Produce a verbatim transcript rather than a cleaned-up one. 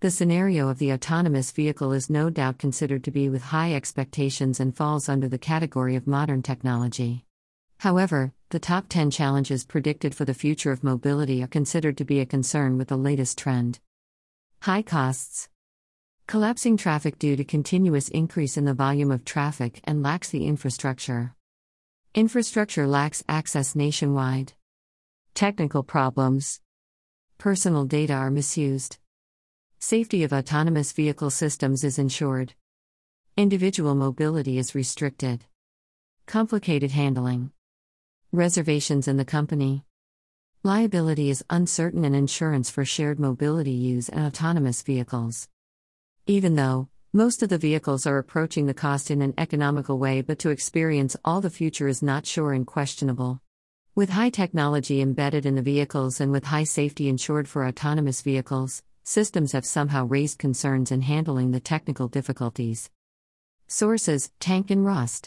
The scenario of the autonomous vehicle is no doubt considered to be with high expectations and falls under the category of modern technology. However, the top ten challenges predicted for the future of mobility are considered to be a concern with the latest trend. High costs. Collapsing traffic due to continuous increase in the volume of traffic and lacks the infrastructure. Infrastructure lacks access nationwide. Technical problems. Personal data are misused. Safety of autonomous vehicle systems is ensured. Individual mobility is restricted. Complicated handling. Reservations in the company. Liability is uncertain and insurance for shared mobility use and autonomous vehicles. Even though most of the vehicles are approaching the cost in an economical way, but to experience all the future is not sure and questionable. With high technology embedded in the vehicles and with high safety ensured for autonomous vehicles, systems have somehow raised concerns in handling the technical difficulties. Sources: Tank and Rust.